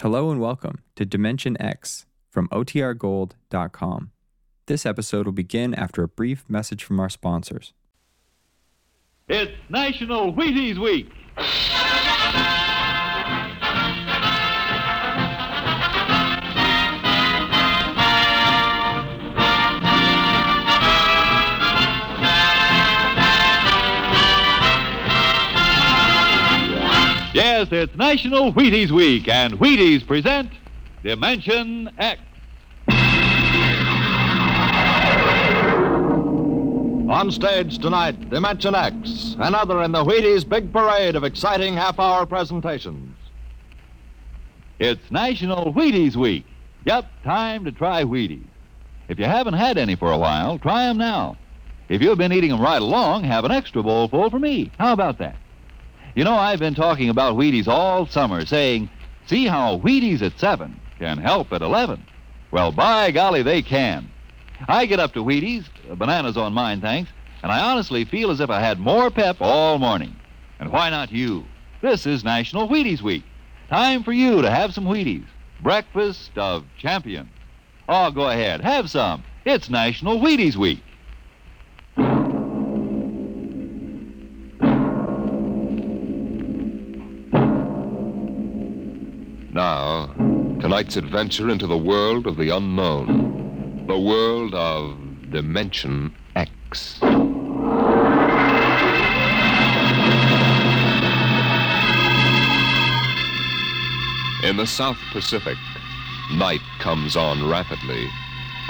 Hello and welcome to Dimension X from OTRGold.com. This episode will begin after a brief message from our sponsors. It's National Wheaties Week. Yes, it's National Wheaties Week, and Wheaties present Dimension X. On stage tonight, Dimension X, another in the Wheaties big parade of exciting half-hour presentations. It's National Wheaties Week. Yep, time to try Wheaties. If you haven't had any for a while, try them now. If you've been eating them right along, have an extra bowl full for me. How about that? You know, I've been talking about Wheaties all summer, saying, see how Wheaties at 7 can help at 11. Well, by golly, they can. I get up to Wheaties, bananas on mine, thanks, and I honestly feel as if I had more pep all morning. And why not you? This is National Wheaties Week. Time for you to have some Wheaties. Breakfast of champions. Oh, go ahead, have some. It's National Wheaties Week. Now, tonight's adventure into the world of the unknown, the world of Dimension X. In the South Pacific, night comes on rapidly.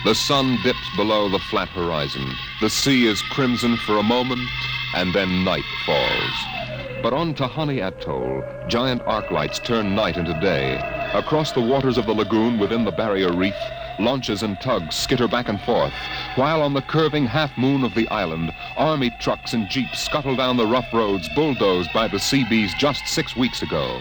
The sun dips below the flat horizon. The sea is crimson for a moment, and then night falls. But on Tahani Atoll, giant arc lights turn night into day. Across the waters of the lagoon within the barrier reef, launches and tugs skitter back and forth, while on the curving half-moon of the island, army trucks and jeeps scuttle down the rough roads bulldozed by the Seabees just 6 weeks ago.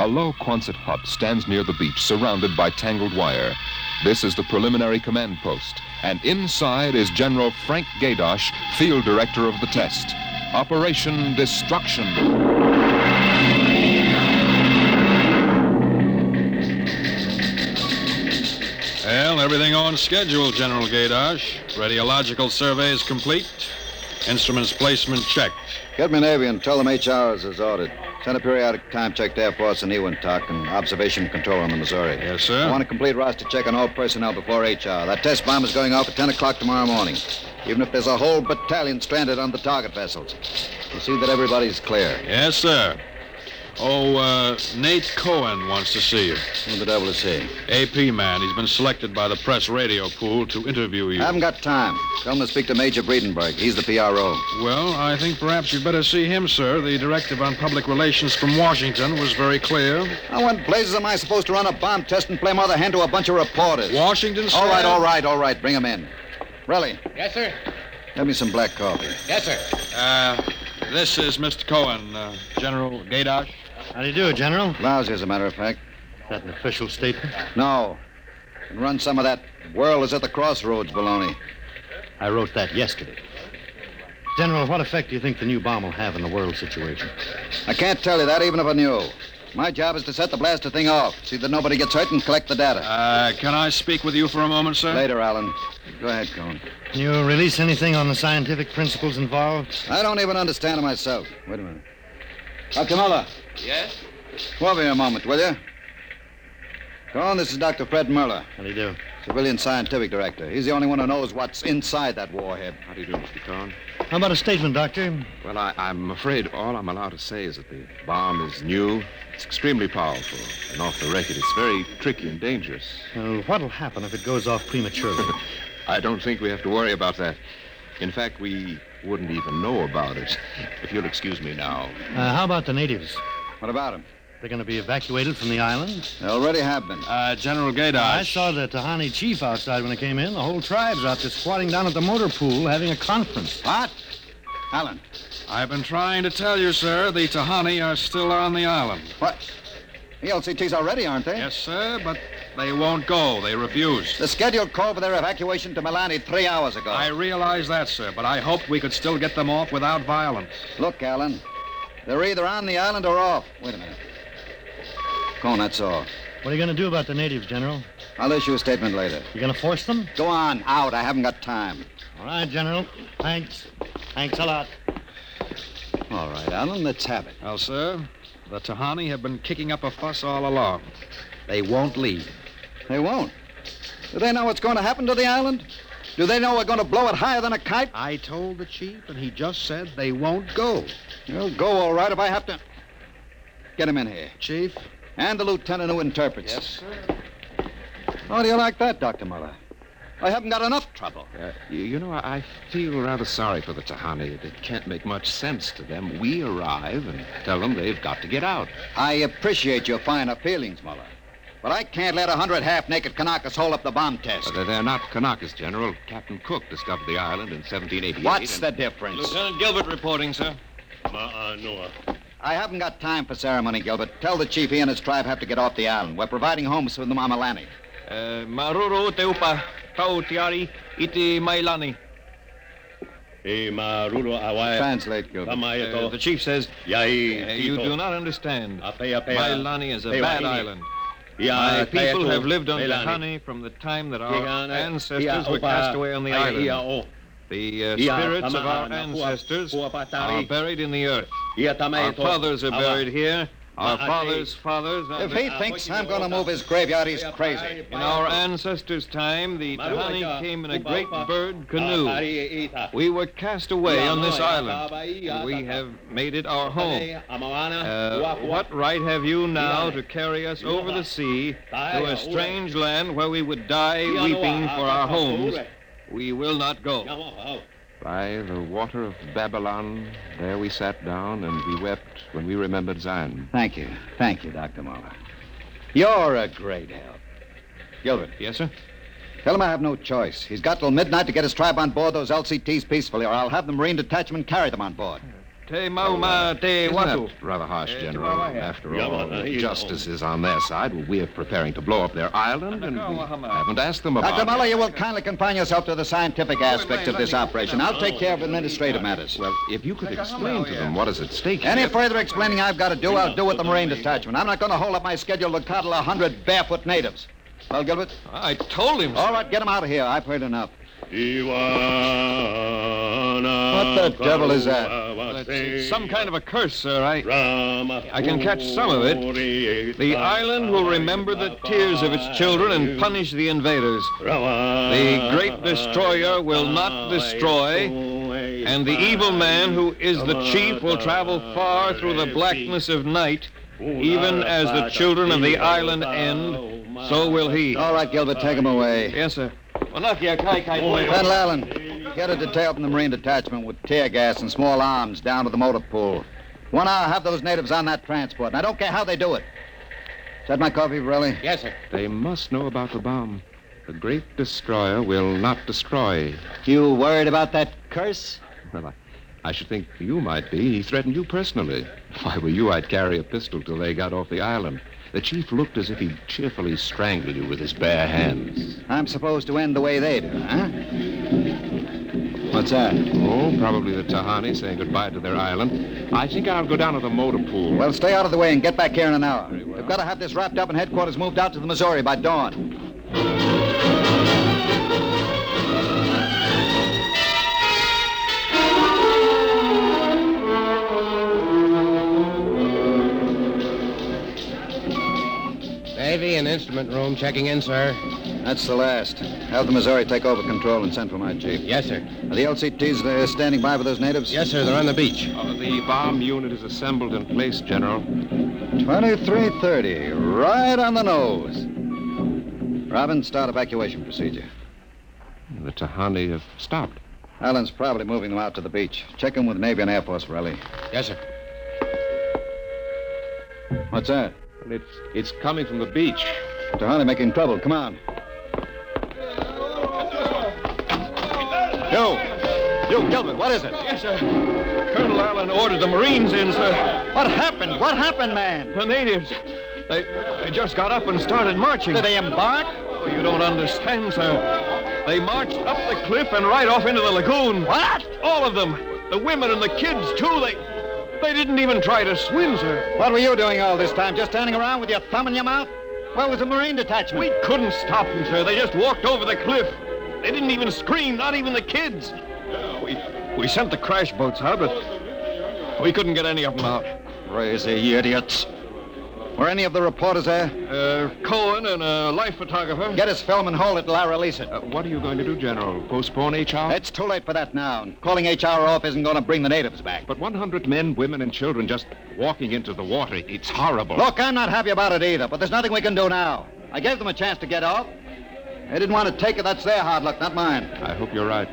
A low Quonset hut stands near the beach, surrounded by tangled wire. This is the preliminary command post, and inside is General Frank Gaidosh, field director of the test. Operation Destruction. Well, everything on schedule, General Gaidosh. Radiological survey is complete. Instruments placement checked. Get me Navy and tell them 8 hours is ordered. Send a periodic time check to Air Force in Ewentok and observation control on the Missouri. Yes, sir. I want a complete roster check on all personnel before 8 hours. That test bomb is going off at 10 o'clock tomorrow morning. Even if there's a whole battalion stranded on the target vessels. We'll see that everybody's clear. Yes, sir. Oh, Nate Cohen wants to see you. Who the devil is he? AP man. He's been selected by the press radio pool to interview you. I haven't got time. Tell him to speak to Major Breedenberg. He's the PRO. Well, I think perhaps you'd better see him, sir. The directive on public relations from Washington was very clear. How in blazes am I supposed to run a bomb test and play mother hen to a bunch of reporters? Washington, sir? All right. Bring him in. Raleigh. Yes, sir? Have me some black coffee. Yes, sir. This is Mr. Cohen, General Gaidosh. How do you do, General? Lousy, as a matter of fact. Is that an official statement? No. And run some of that world is at the crossroads baloney. I wrote that yesterday. General, what effect do you think the new bomb will have in the world situation? I can't tell you that even if I knew. My job is to set the blaster thing off, see that nobody gets hurt, and collect the data. Can I speak with you for a moment, sir? Later, Allen. Go ahead, Cohen. Can you release anything on the scientific principles involved? I don't even understand it myself. Wait a minute. Dr. Muller. Yes? Come over here a moment, will you? Cohen, this is Dr. Fred Muller. How do you do? Civilian scientific director. He's the only one who knows what's inside that warhead. How do you do, Mr. Cohen? How about a statement, Doctor? Well, I'm afraid all I'm allowed to say is that the bomb is new. It's extremely powerful. And off the record, it's very tricky and dangerous. Well, what'll happen if it goes off prematurely? I don't think we have to worry about that. In fact, we wouldn't even know about it. If you'll excuse me now. How about the natives? What about them? They're going to be evacuated from the island? They already have been. General Gaidosh. I saw the Tahani chief outside when I came in. The whole tribe's out there squatting down at the motor pool having a conference. What? Allen. I've been trying to tell you, sir, the Tahani are still on the island. What? The LCTs already, aren't they? Yes, sir, but they won't go. They refuse. The scheduled call for their evacuation to Milani 3 hours ago. I realize that, sir, but I hoped we could still get them off without violence. Look, Allen, they're either on the island or off. Wait a minute. Cone, that's all. What are you going to do about the natives, General? I'll issue a statement later. You're going to force them? Go on, out. I haven't got time. All right, General. Thanks. Thanks a lot. All right, Allen, let's have it. Well, sir, the Tahani have been kicking up a fuss all along. They won't leave. They won't? Do they know what's going to happen to the island? Do they know we're going to blow it higher than a kite? I told the chief, and he just said they won't go. They'll go, all right, if I have to... Get him in here. Chief? And the lieutenant who interprets. Yes, sir. How do you like that, Dr. Muller? I haven't got enough trouble. You know, I feel rather sorry for the Tahani. It can't make much sense to them. We arrive and tell them they've got to get out. I appreciate your finer feelings, Muller. But I can't let 100 half-naked Kanakas hold up the bomb test. But they're not Kanakas, General. Captain Cook discovered the island in 1788. What's the difference? Lieutenant Gilbert reporting, sir. Ma'anoa. I haven't got time for ceremony, Gilbert. Tell the chief he and his tribe have to get off the island. We're providing homes for the Mamalani. Maruru teupa tau tiari iti mailani. Translate, Gilbert. The chief says, you do not understand. Mailani is a bad island. My people have lived on Tahani from the time that our ancestors were cast away on the island. The spirits of our ancestors are buried in the earth. Our fathers are buried here. Our fathers' fathers... If he thinks I'm going to move his graveyard, he's crazy. In our ancestors' time, the Tahani came in a great bird canoe. We were cast away on this island, and we have made it our home. What right have you now to carry us over the sea to a strange land where we would die weeping for our homes? We will not go. By the water of Babylon, there we sat down and we wept when we remembered Zion. Thank you. Thank you, Dr. Muller. You're a great help. Gilbert. Yes, sir? Tell him I have no choice. He's got till midnight to get his tribe on board those LCTs peacefully, or I'll have the Marine Detachment carry them on board. Te mauma te watu. Rather harsh, General. After all, justice is on their side. We're preparing to blow up their island, and we haven't asked them about it. Dr. Muller, you will kindly confine yourself to the scientific aspects of this operation. I'll take care of administrative matters. Well, if you could explain to them what is at stake here... Any further explaining I've got to do, I'll do with the Marine Detachment. I'm not going to hold up my schedule to coddle 100 barefoot natives. Well, Gilbert? I told him so. All right, get him out of here. I've heard enough. What the devil is that? It's some kind of a curse, sir. I can catch some of it. The island will remember the tears of its children and punish the invaders. The great destroyer will not destroy, and the evil man who is the chief will travel far through the blackness of night. Even as the children of the island end, so will he. All right, Gilbert, take him away. Yes, sir. Colonel Allen, get a detail from the Marine Detachment with tear gas and small arms down to the motor pool. 1 hour, have those natives on that transport, and I don't care how they do it. Is that my coffee, Varelli? Yes, sir. They must know about the bomb. The great destroyer will not destroy. You worried about that curse? Well, I should think you might be. He threatened you personally. If I were you, I'd carry a pistol till they got off the island. The chief looked as if he'd cheerfully strangled you with his bare hands. I'm supposed to end the way they do, huh? What's that? Oh, probably the Tahani saying goodbye to their island. I think I'll go down to the motor pool. Well, stay out of the way and get back here in an hour. Very well. We've got to have this wrapped up and headquarters moved out to the Missouri by dawn. Navy and instrument room checking in, sir. That's the last. Have the Missouri take over control and send for my chief. Yes, sir. Are the LCTs there standing by for those natives? Yes, sir. They're on the beach. The bomb unit is assembled in place, General. 2330. Right on the nose. Robin, start evacuation procedure. The Tahani have stopped. Allen's probably moving them out to the beach. Check in with Navy and Air Force, Raleigh. Yes, sir. What's that? It's coming from the beach. Tahani making trouble. Come on. You, Gilbert, what is it? Yes, sir. Colonel Allen ordered the Marines in, sir. What happened? What happened, man? The natives. They just got up and started marching. Did they embark? Oh, you don't understand, sir. They marched up the cliff and right off into the lagoon. What? All of them. The women and the kids, too. They didn't even try to swim, sir. What were you doing all this time? Just standing around with your thumb in your mouth? Where was the Marine Detachment? We couldn't stop them, sir. They just walked over the cliff. They didn't even scream, not even the kids. We sent the crash boats out, but we couldn't get any of them out. Crazy idiots. Were any of the reporters there? Cohen and a life photographer. Get his film and hold it till I release it. What are you going to do, General? Postpone HR? It's too late for that now. Calling HR off isn't going to bring the natives back. But 100 men, women, and children just walking into the water, it's horrible. Look, I'm not happy about it either, but there's nothing we can do now. I gave them a chance to get off. They didn't want to take it. That's their hard luck, not mine. I hope you're right.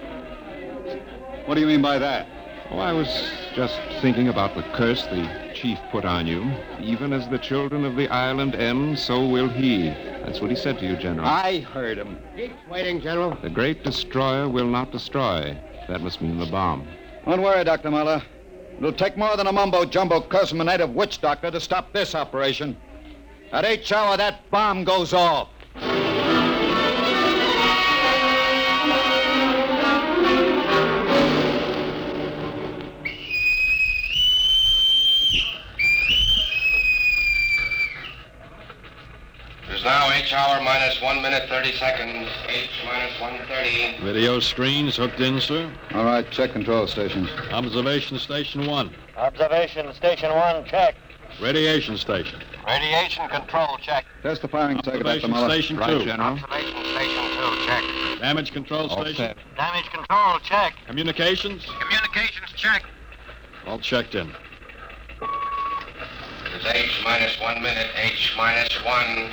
What do you mean by that? Oh, I was just thinking about the curse the chief put on you. Even as the children of the island end, so will he. That's what he said to you, General. I heard him. Keep waiting, General. The great destroyer will not destroy. That must mean the bomb. Don't worry, Dr. Muller. It'll take more than a mumbo-jumbo curse from a native witch doctor to stop this operation. At HR, that bomb goes off. Now 8 hour minus 1 minute 30 seconds. H minus 1:30. Video screens hooked in, sir. All right, check control stations. Observation station one. Observation station one, check. Radiation station. Radiation control, check. Test the firing circuit, Dr. Muller. Observation station two. Right, General. Observation station two, check. Damage control station. Damage control, check. Communications. Communications, check. All checked in. It's H minus 1 minute. H minus one.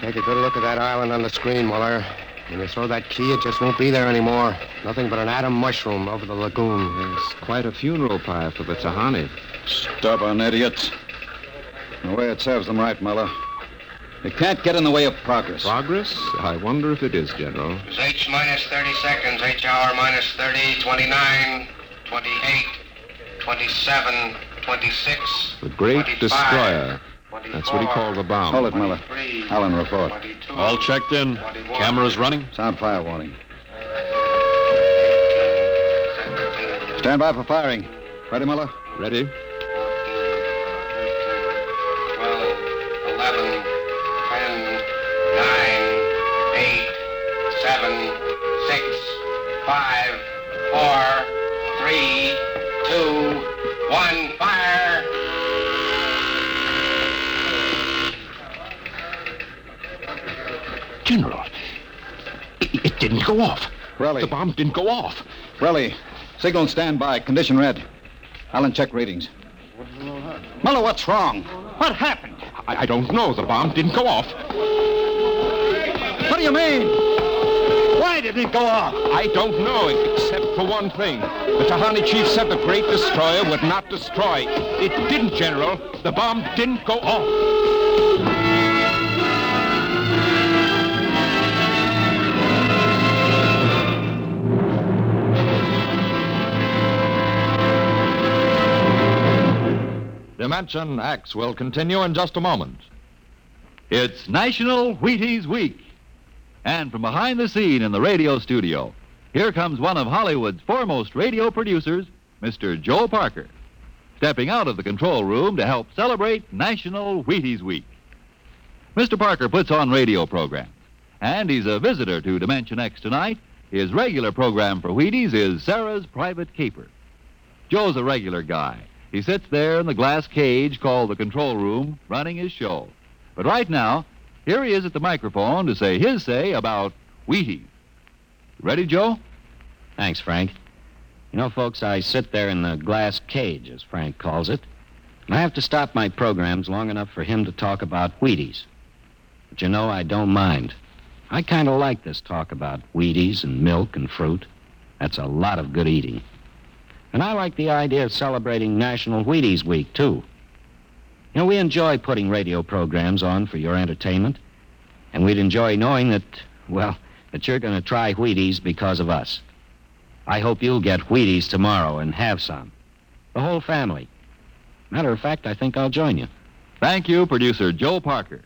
Take a good look at that island on the screen, Muller. When you throw that key, it just won't be there anymore. Nothing but an atom mushroom over the lagoon. There's quite a funeral pyre for the Tahani. Stubborn idiots. In a way, it serves them right, Muller. They can't get in the way of progress. Progress? I wonder if it is, General. It's H minus 30 seconds. H hour minus 30, 29, 28, 27, 26, the great 25. Destroyer. That's what he called the bomb. Hold it, Muller. Allen, report. All checked in. Cameras running. Sound fire warning. Stand by for firing. Ready, Muller? Ready. 12, 11, 10, 9, 8, 7, 6, 5, 4, 3, 2, 1, fire! General, it didn't go off. Raleigh. The bomb didn't go off. Raleigh, signal and stand by. Condition red. Allen, check readings. Muller, what's wrong? What happened? I don't know. The bomb didn't go off. What do you mean? Why didn't it go off? I don't know, except for one thing. The Tahani chief said the great destroyer would not destroy. It didn't, General. The bomb didn't go off. Dimension X will continue in just a moment. It's National Wheaties Week. And from behind the scene in the radio studio, here comes one of Hollywood's foremost radio producers, Mr. Joe Parker, stepping out of the control room to help celebrate National Wheaties Week. Mr. Parker puts on radio programs, and he's a visitor to Dimension X tonight. His regular program for Wheaties is Sarah's Private Caper. Joe's a regular guy. He sits there in the glass cage called the control room, running his show. But right now, here he is at the microphone to say his say about Wheaties. Ready, Joe? Thanks, Frank. You know, folks, I sit there in the glass cage, as Frank calls it, and I have to stop my programs long enough for him to talk about Wheaties. But you know, I don't mind. I kind of like this talk about Wheaties and milk and fruit. That's a lot of good eating. And I like the idea of celebrating National Wheaties Week, too. You know, we enjoy putting radio programs on for your entertainment, and we'd enjoy knowing that, well, that you're going to try Wheaties because of us. I hope you'll get Wheaties tomorrow and have some. The whole family. Matter of fact, I think I'll join you. Thank you, producer Joe Parker.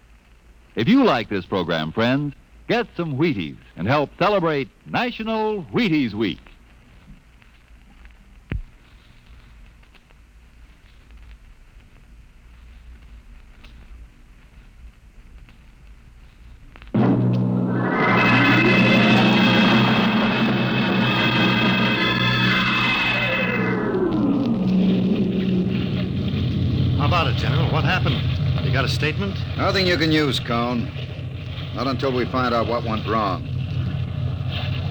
If you like this program, friends, get some Wheaties and help celebrate National Wheaties Week. General. What happened? You got a statement? Nothing you can use, Cone. Not until we find out what went wrong.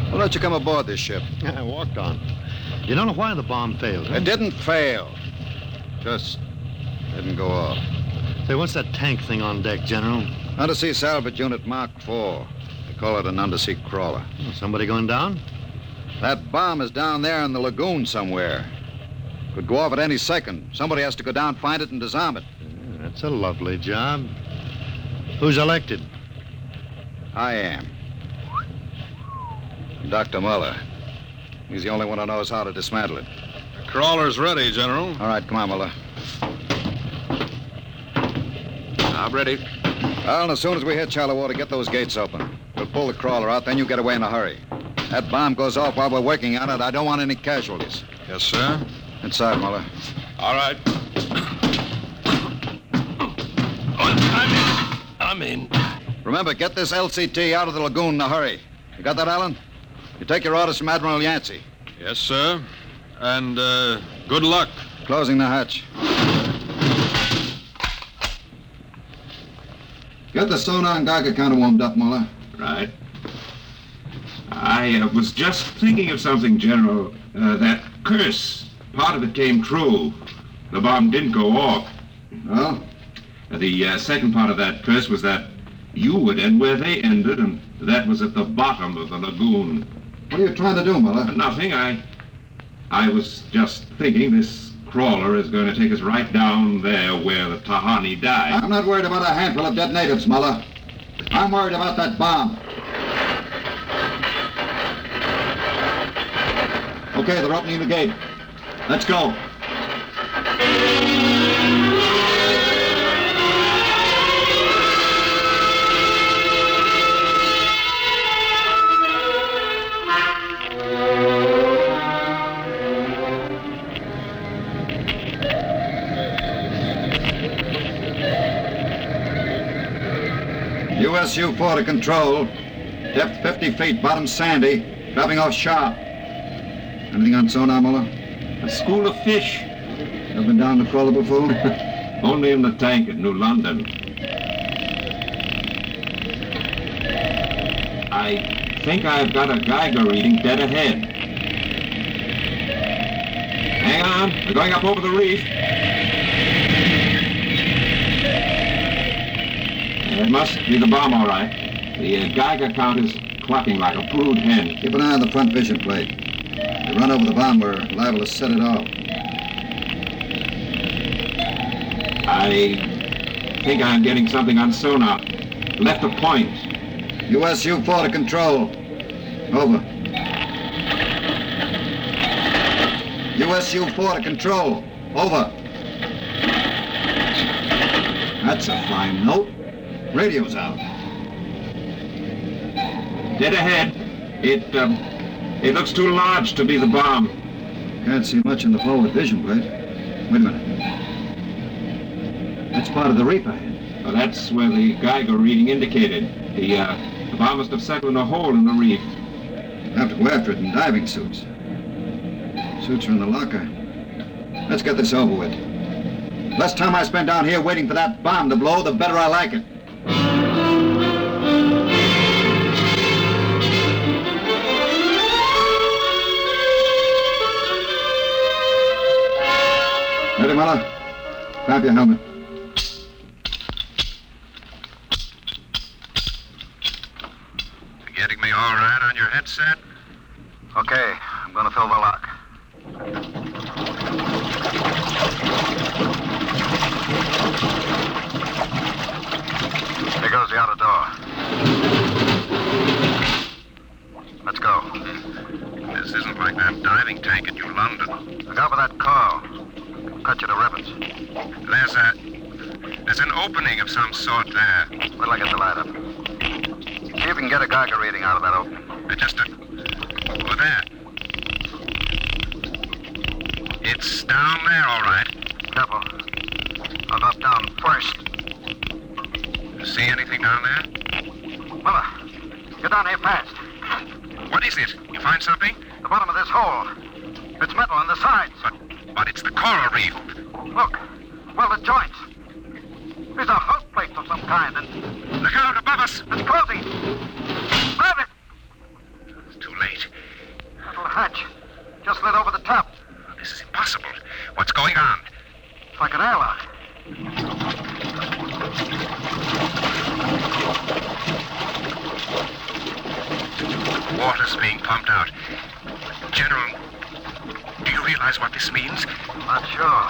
We'll let you come aboard this ship. I walked on. You don't know why the bomb failed, huh? It didn't fail. Just didn't go off. Say, what's that tank thing on deck, General? Undersea salvage unit Mark IV. They call it an undersea crawler. Oh, somebody going down? That bomb is down there in the lagoon somewhere. Could go off at any second. Somebody has to go down, find it, and disarm it. Yeah, that's a lovely job. Who's elected? I am. Dr. Muller. He's the only one who knows how to dismantle it. The crawler's ready, General. All right, come on, Muller. I'm ready. Well, as soon as we hit shallow water, get those gates open. We'll pull the crawler out, then you get away in a hurry. That bomb goes off while we're working on it. I don't want any casualties. Yes, sir. Inside, Muller. All right. I'm in. Remember, get this LCT out of the lagoon in a hurry. You got that, Allen? You take your orders from Admiral Yancey. Yes, sir. And good luck. Closing the hatch. Get the sonar and Geiger counter warmed up, Muller. Right. I was just thinking of something, General. That curse, part of it came true. The bomb didn't go off. Well? The second part of that curse was that you would end where they ended, and that was at the bottom of the lagoon. What are you trying to do, Muller? Nothing. I was just thinking this crawler is going to take us right down there where the Tahani died. I'm not worried about a handful of dead natives, Muller. I'm worried about that bomb. Okay, they're opening the gate. Let's go. USU-4 to control. Depth 50 feet, bottom sandy, dropping off sharp. Anything on sonar, Muller? A school of fish. You been down the crawler before? Only in the tank at New London. I think I've got a Geiger reading dead ahead. Hang on. We're going up over the reef. It must be the bomb, all right. The Geiger count is clucking like a brood hen. Keep an eye on the front vision plate. If we run over the bomb, we're liable to set it off. I think I'm getting something on sonar. Left of point. USU-4 to control. Over. USU-4 to control. Over. That's a fine note. Radio's out. Dead ahead. It looks too large to be the bomb. Can't see much in the forward vision plate. Wait a minute. That's part of the reef ahead. Well, that's where the Geiger reading indicated. The bomb must have settled in a hole in the reef. We'll have to go after it in diving suits. Suits are in the locker. Let's get this over with. Less time I spend down here waiting for that bomb to blow, the better I like it. Ready, Muller? Grab your helmet. Getting me all right on your headset? Okay, I'm going to fill the lock. There goes the outer door. Let's go. This isn't like that diving tank at New London. Look out for that call. Cut you to ribbons. There's an opening of some sort there. Wait till I get the light up. See if you can get a Geiger reading out of that opening. Oh, there. It's down there, all right. Careful. I'm up down first. See anything down there? Muller, get down here fast. What is it? You find something? The bottom of this hole. It's metal on the sides. But it's the coral reef. Look, welded joints. time. And look out above us. It's closing. Grab it. It's too late. That little hatch just slid over the top. This is impossible. What's going on? It's like an airlock. Water's being pumped out. General, do you realize what this means? Not sure.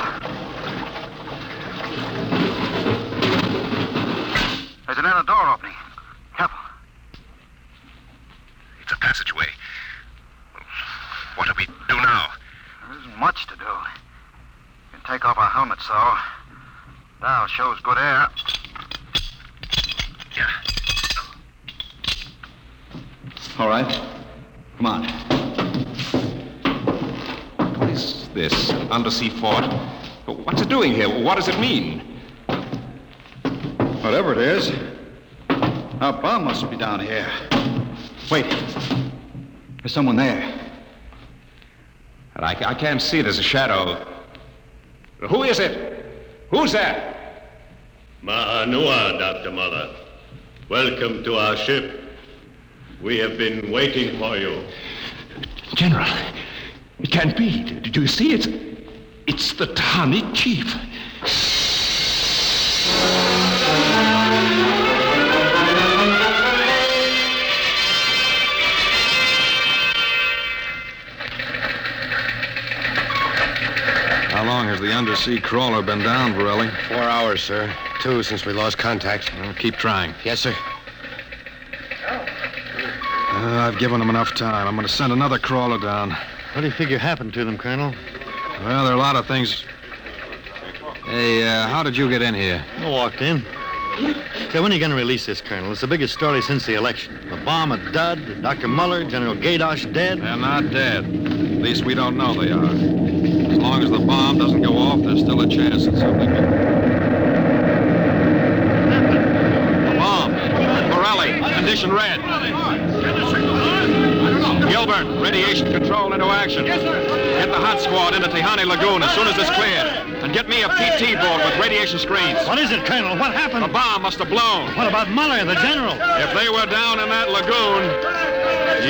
There's an inner door opening. Careful. It's a passageway. What do we do now? There isn't much to do. We can take off our helmets, though. Now shows good air. Yeah. All right. Come on. What is this? An undersea fort? What's it doing here? What does it mean? Whatever it is, our bomb must be down here. Wait. There's someone there. And I can't see. There's a shadow. Who is it? Who's that? Ma'anua, Dr. Muller. Welcome to our ship. We have been waiting for you. General, it can't be. Do you see? It's the Tahani chief. How long has the undersea crawler been down, Varelli? 4 hours, sir. 2 since we lost contact. Well, keep trying. Yes, sir. I've given them enough time. I'm going to send another crawler down. What do you figure happened to them, Colonel? Well, there are a lot of things. Hey, how did you get in here? I walked in. So when are you going to release this, Colonel? It's the biggest story since the election. The bomb at Dud, Dr. Muller, General Gaidosh dead. They're not dead. At least we don't know they are. As long as the bomb doesn't go off, there's still a chance that something could. The bomb. Varelli, condition red. Gilbert, radiation control into action. Yes, sir. Get the hot squad into Tahani Lagoon as soon as it's cleared. And get me a PT board with radiation screens. What is it, Colonel? What happened? The bomb must have blown. What about Muller and the general? If they were down in that lagoon,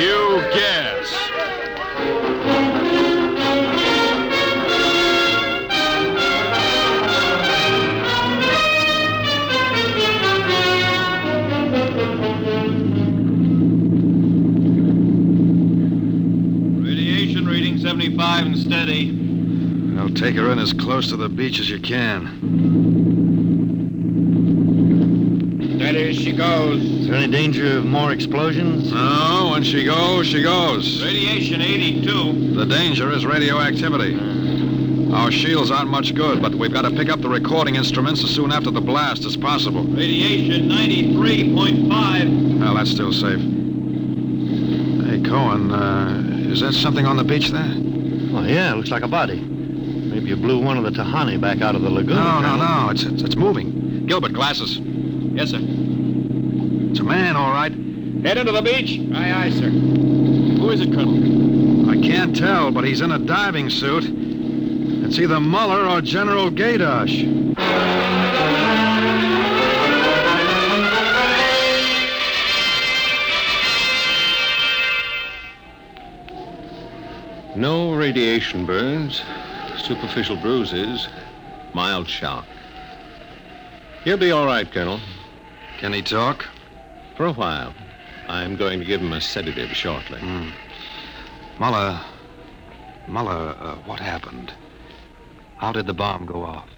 you guess. Reading 75 and steady. Well, take her in as close to the beach as you can. Steady as she goes. Is there any danger of more explosions? No, when she goes, she goes. Radiation 82. The danger is radioactivity. Our shields aren't much good, but we've got to pick up the recording instruments as soon after the blast as possible. Radiation 93.5. Well, that's still safe. Hey, Cohen, is that something on the beach there? Oh, yeah, it looks like a body. Maybe you blew one of the Tahani back out of the lagoon. No. It's moving. Gilbert, glasses. Yes, sir. It's a man, all right. Head into the beach. Aye, aye, sir. Who is it, Colonel? I can't tell, but he's in a diving suit. It's either Muller or General Gaidosh. No radiation burns, superficial bruises, mild shock. He'll be all right, Colonel. Can he talk? For a while. I'm going to give him a sedative shortly. Muller, what happened? How did the bomb go off?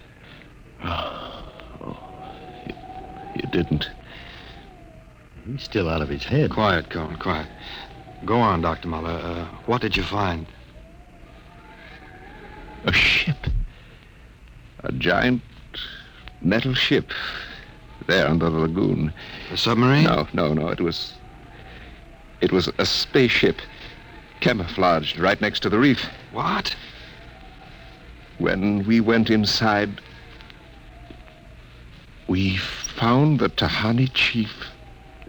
It didn't. He's still out of his head. Quiet, Cohen, quiet. Go on, Dr. Muller. What did you find? A ship. A giant metal ship. There under the lagoon. A submarine? No. It was a spaceship. Camouflaged right next to the reef. What? When we went inside, we found the Tahani chief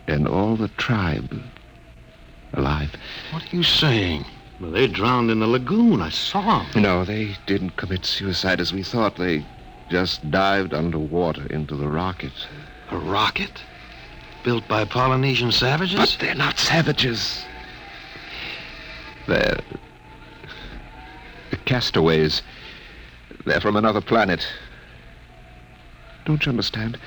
and all the tribe alive. What are you saying? Well, they drowned in the lagoon. I saw them. No, they didn't commit suicide as we thought. They just dived underwater into the rocket. A rocket? Built by Polynesian savages? But they're not savages. They're castaways. They're from another planet. Don't you understand?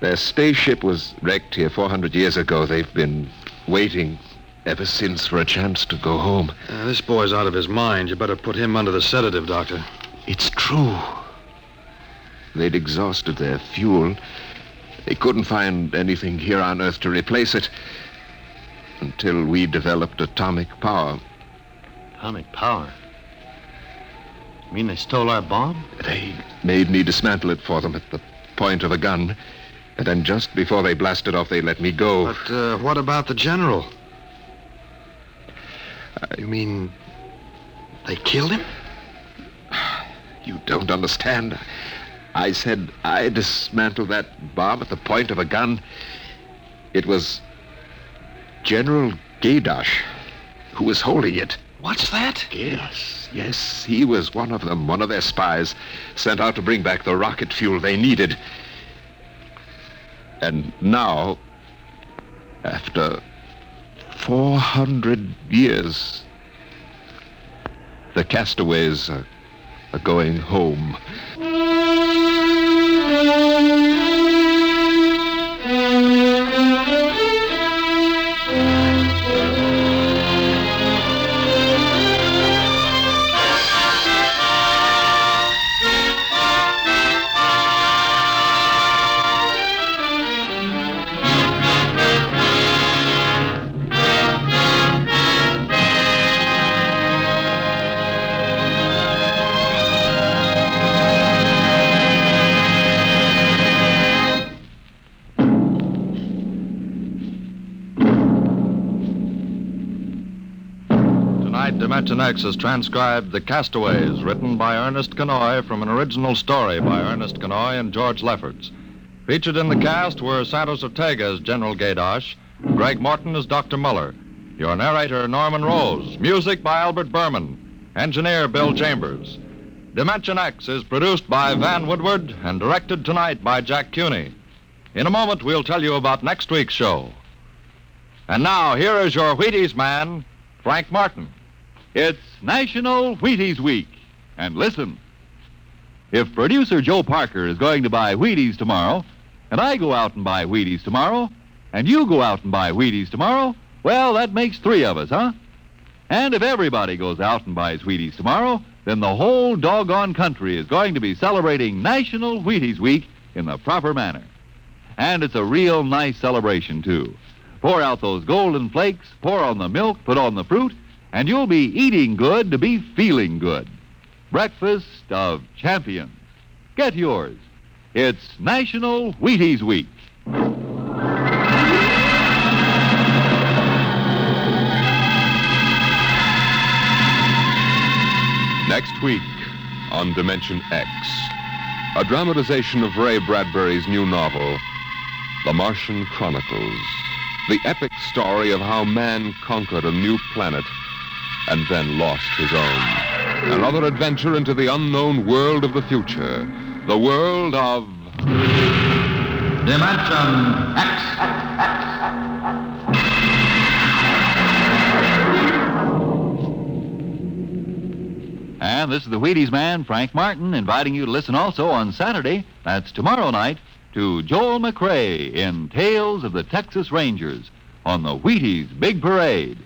Their spaceship was wrecked here 400 years ago. They've been waiting ever since for a chance to go home. This boy's out of his mind. You better put him under the sedative, Doctor. It's true. They'd exhausted their fuel. They couldn't find anything here on Earth to replace it until we developed atomic power. Atomic power? You mean they stole our bomb? They made me dismantle it for them at the point of a gun. And then just before they blasted off, they let me go. But what about the general? You mean they killed him? You don't understand. I said I dismantled that bomb at the point of a gun. It was General Gaidosh who was holding it. What's that? Yes. He was one of them, one of their spies, sent out to bring back the rocket fuel they needed. And now, after 400 years, the castaways are going home. Dimension X has transcribed The Castaways, written by Ernest Kinoy from an original story by Ernest Kinoy and George Lefferts. Featured in the cast were Santos Ortega as General Gaidosh, Greg Morton as Dr. Muller, your narrator Norman Rose, music by Albert Berman, engineer Bill Chambers. Dimension X is produced by Van Woodward and directed tonight by Jack Cuny. In a moment, we'll tell you about next week's show. And now, here is your Wheaties man, Frank Martin. It's National Wheaties Week. And listen, if producer Joe Parker is going to buy Wheaties tomorrow, and I go out and buy Wheaties tomorrow, and you go out and buy Wheaties tomorrow, well, that makes three of us, huh? And if everybody goes out and buys Wheaties tomorrow, then the whole doggone country is going to be celebrating National Wheaties Week in the proper manner. And it's a real nice celebration, too. Pour out those golden flakes, pour on the milk, put on the fruit, and you'll be eating good to be feeling good. Breakfast of champions. Get yours. It's National Wheaties Week. Next week on Dimension X, a dramatization of Ray Bradbury's new novel, The Martian Chronicles, the epic story of how man conquered a new planet and then lost his own. Another adventure into the unknown world of the future. The world of Dimension X. And this is the Wheaties man, Frank Martin, inviting you to listen also on Saturday, that's tomorrow night, to Joel McRae in Tales of the Texas Rangers on the Wheaties Big Parade.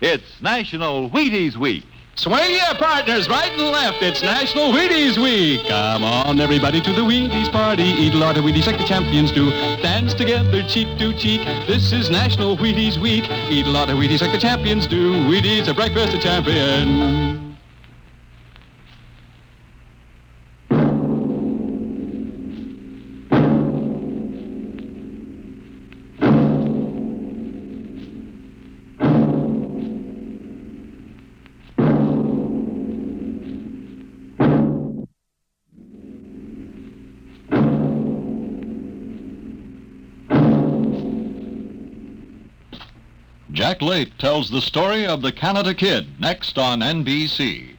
It's National Wheaties Week. Swing your partners right and left. It's National Wheaties Week. Come on, everybody, to the Wheaties party. Eat a lot of Wheaties like the champions do. Dance together, cheek to cheek. This is National Wheaties Week. Eat a lot of Wheaties like the champions do. Wheaties, a breakfast of champions. Jack Late tells the story of the Canada Kid, next on NBC.